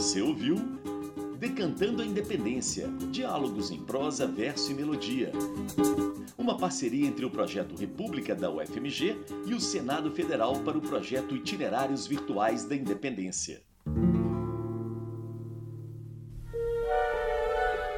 Você ouviu Decantando a Independência, diálogos em prosa, verso e melodia. Uma parceria entre o projeto República da UFMG e o Senado Federal para o projeto Itinerários Virtuais da Independência.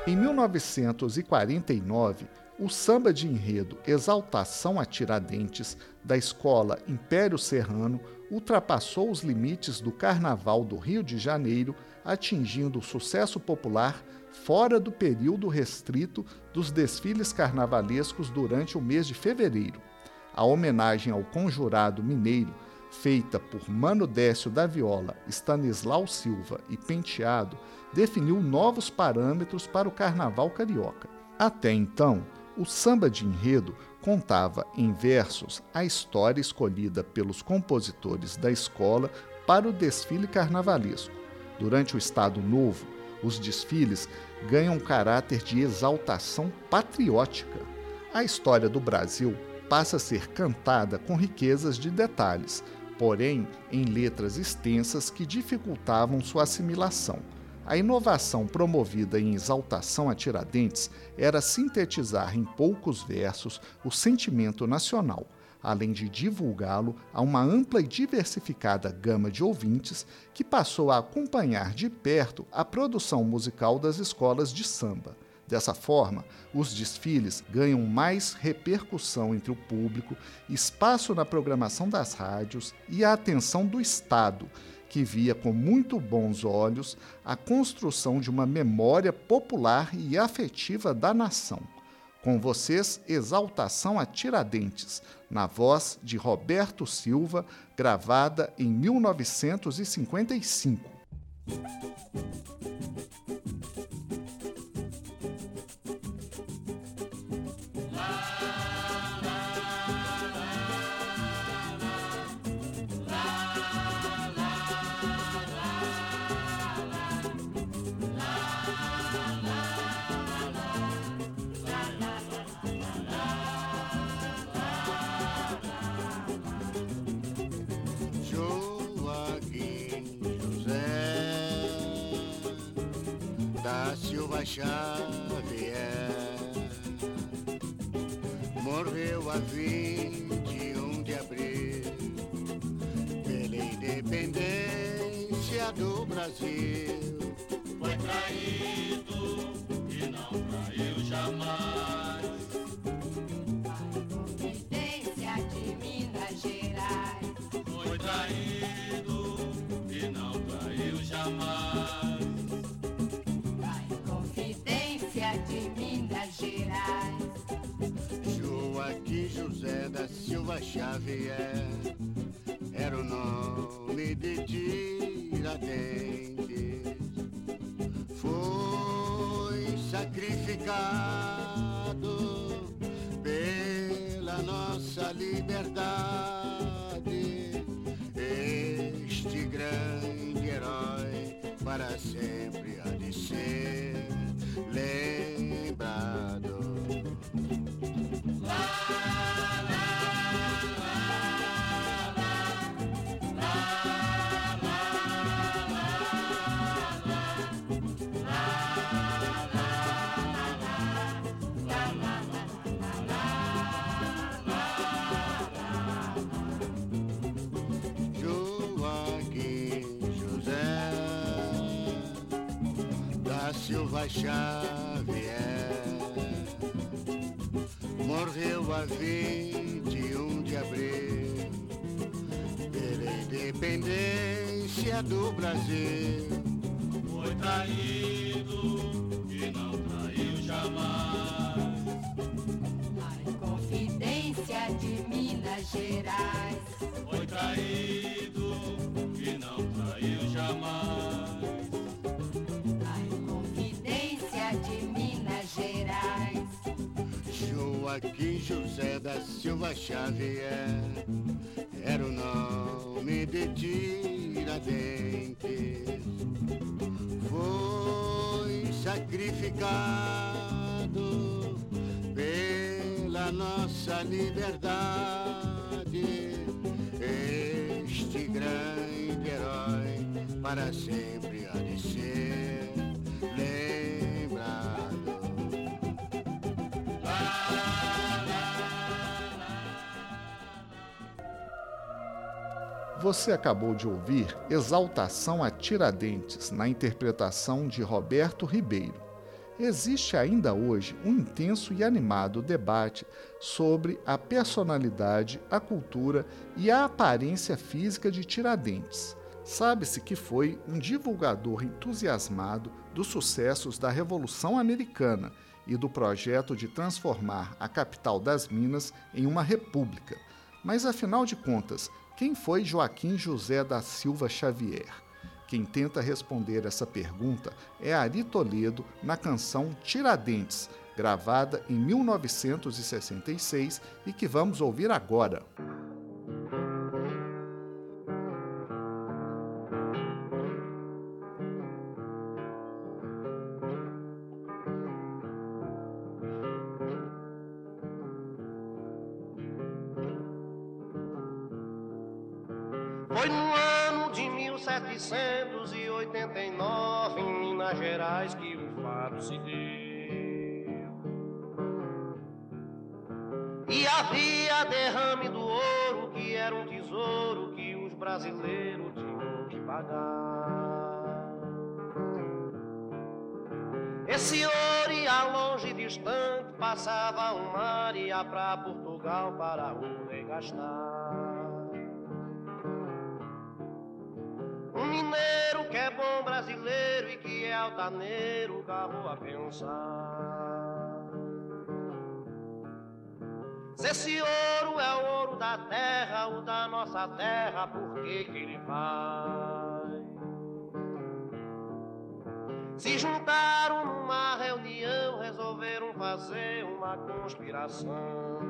Em 1949, o samba de enredo Exaltação a Tiradentes, da escola Império Serrano, ultrapassou os limites do Carnaval do Rio de Janeiro, atingindo sucesso popular fora do período restrito dos desfiles carnavalescos durante o mês de fevereiro. A homenagem ao Conjurado Mineiro, feita por Mano Décio da Viola, Stanislau Silva e Penteado, definiu novos parâmetros para o Carnaval carioca. Até então, o samba de enredo contava em versos a história escolhida pelos compositores da escola para o desfile carnavalesco. Durante o Estado Novo, os desfiles ganham um caráter de exaltação patriótica. A história do Brasil passa a ser cantada com riquezas de detalhes, porém em letras extensas que dificultavam sua assimilação. A inovação promovida em Exaltação a Tiradentes era sintetizar em poucos versos o sentimento nacional, além de divulgá-lo a uma ampla e diversificada gama de ouvintes que passou a acompanhar de perto a produção musical das escolas de samba. Dessa forma, os desfiles ganham mais repercussão entre o público, espaço na programação das rádios e a atenção do Estado, que via com muito bons olhos a construção de uma memória popular e afetiva da nação. Com vocês, Exaltação a Tiradentes, na voz de Roberto Silva, gravada em 1955. Silva Xavier morreu a 21 de abril pela independência do Brasil. Foi traído e não traiu jamais a Inconfidência de Minas Gerais. Foi traído e não traiu jamais de Minas Gerais. Joaquim José da Silva Xavier era o nome de Tiradentes. Foi sacrificado pela nossa liberdade. Este grande herói para sempre há de ser lembrado. Silva Xavier morreu a 21 de abril pela independência do Brasil. Foi traído e não traiu jamais a Inconfidência de Minas Gerais. Foi traído e não traiu jamais Gerais. Joaquim José da Silva Xavier era o nome de Tiradentes. Foi sacrificado pela nossa liberdade. Este grande herói para sempre há de ser lembrado. Você acabou de ouvir Exaltação a Tiradentes, na interpretação de Roberto Ribeiro. Existe ainda hoje um intenso e animado debate sobre a personalidade, a cultura e a aparência física de Tiradentes. Sabe-se que foi um divulgador entusiasmado dos sucessos da Revolução Americana e do projeto de transformar a capital das Minas em uma república. Mas, afinal de contas, quem foi Joaquim José da Silva Xavier? Quem tenta responder essa pergunta é Ari Toledo na canção Tiradentes, gravada em 1966 e que vamos ouvir agora. Foi no ano de 1789, em Minas Gerais, que o fato se deu. E havia derrame do ouro, que era um tesouro que os brasileiros tinham que pagar. Esse ouro ia longe e distante, passava o mar e ia para Portugal para o rei gastar. Mineiro que é bom brasileiro e que é altaneiro, carro a pensar. Se esse ouro é o ouro da terra, o da nossa terra, por que que ele vai? Se juntaram numa reunião, resolveram fazer uma conspiração.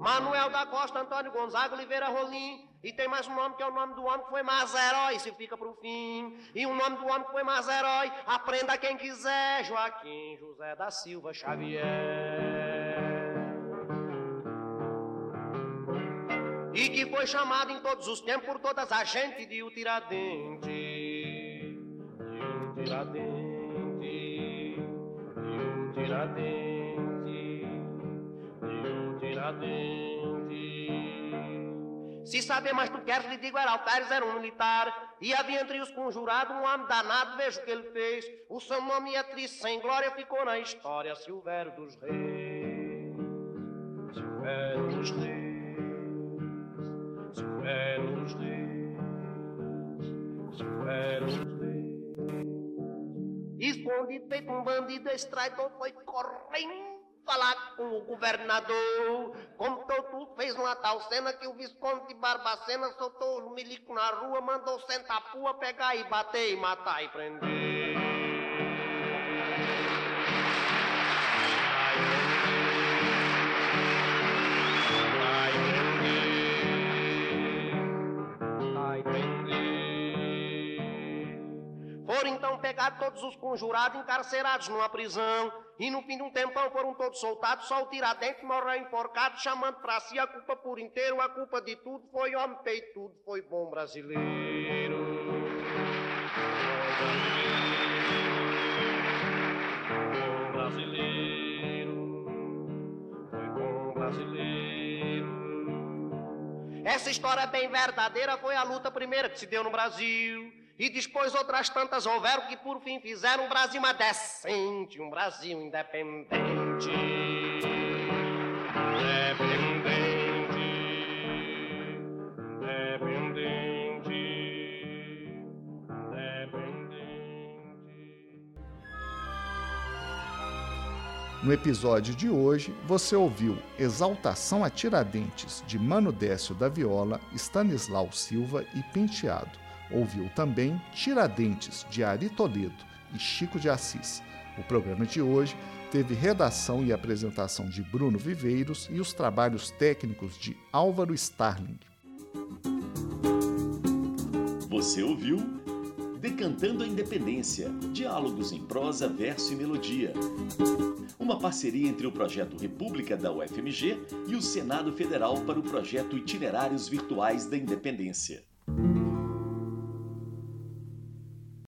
Manuel da Costa, Antônio Gonzaga, Oliveira, Rolim. E tem mais um nome que é o nome do homem que foi mais herói, se fica pro fim. E o nome do homem que foi mais herói, aprenda quem quiser, Joaquim José da Silva Xavier. E que foi chamado em todos os tempos por todas as gentes de o Tiradentes, de o Tiradentes, de o Tiradentes, de o Tiradentes. Se saber mais tu queres, lhe digo, era Alferes, era um militar. E havia entre os conjurados um homem danado, veja o que ele fez. O seu nome é triste, sem glória, ficou na história. Silvério dos Reis, Silvério dos Reis, Silvério dos Reis, Silvério dos Reis. Escondido, feito um bandido, esse traidor foi correndo falar com o governador, contou tudo, fez uma tal cena que o visconde de Barbacena soltou os milicos na rua, mandou sentar a pua, pegar e bater, e matar e prender. Foram então pegados todos os conjurados, encarcerados numa prisão. E no fim de um tempão foram todos soltados, só o Tiradentes morreu enforcado, chamando pra si a culpa por inteiro, a culpa de tudo, foi homem peitudo, foi bom brasileiro. Bom brasileiro, foi bom brasileiro. Essa história bem verdadeira foi a luta primeira que se deu no Brasil. E depois outras tantas houveram que por fim fizeram um Brasil mais decente, um Brasil independente. Independente. No episódio de hoje, você ouviu Exaltação a Tiradentes, de Mano Décio da Viola, Stanislau Silva e Penteado. Ouviu também Tiradentes, de Ari Toledo e Chico de Assis. O programa de hoje teve redação e apresentação de Bruno Viveiros e os trabalhos técnicos de Álvaro Starling. Você ouviu Decantando a Independência, diálogos em prosa, verso e melodia. Uma parceria entre o projeto República da UFMG e o Senado Federal para o projeto Itinerários Virtuais da Independência.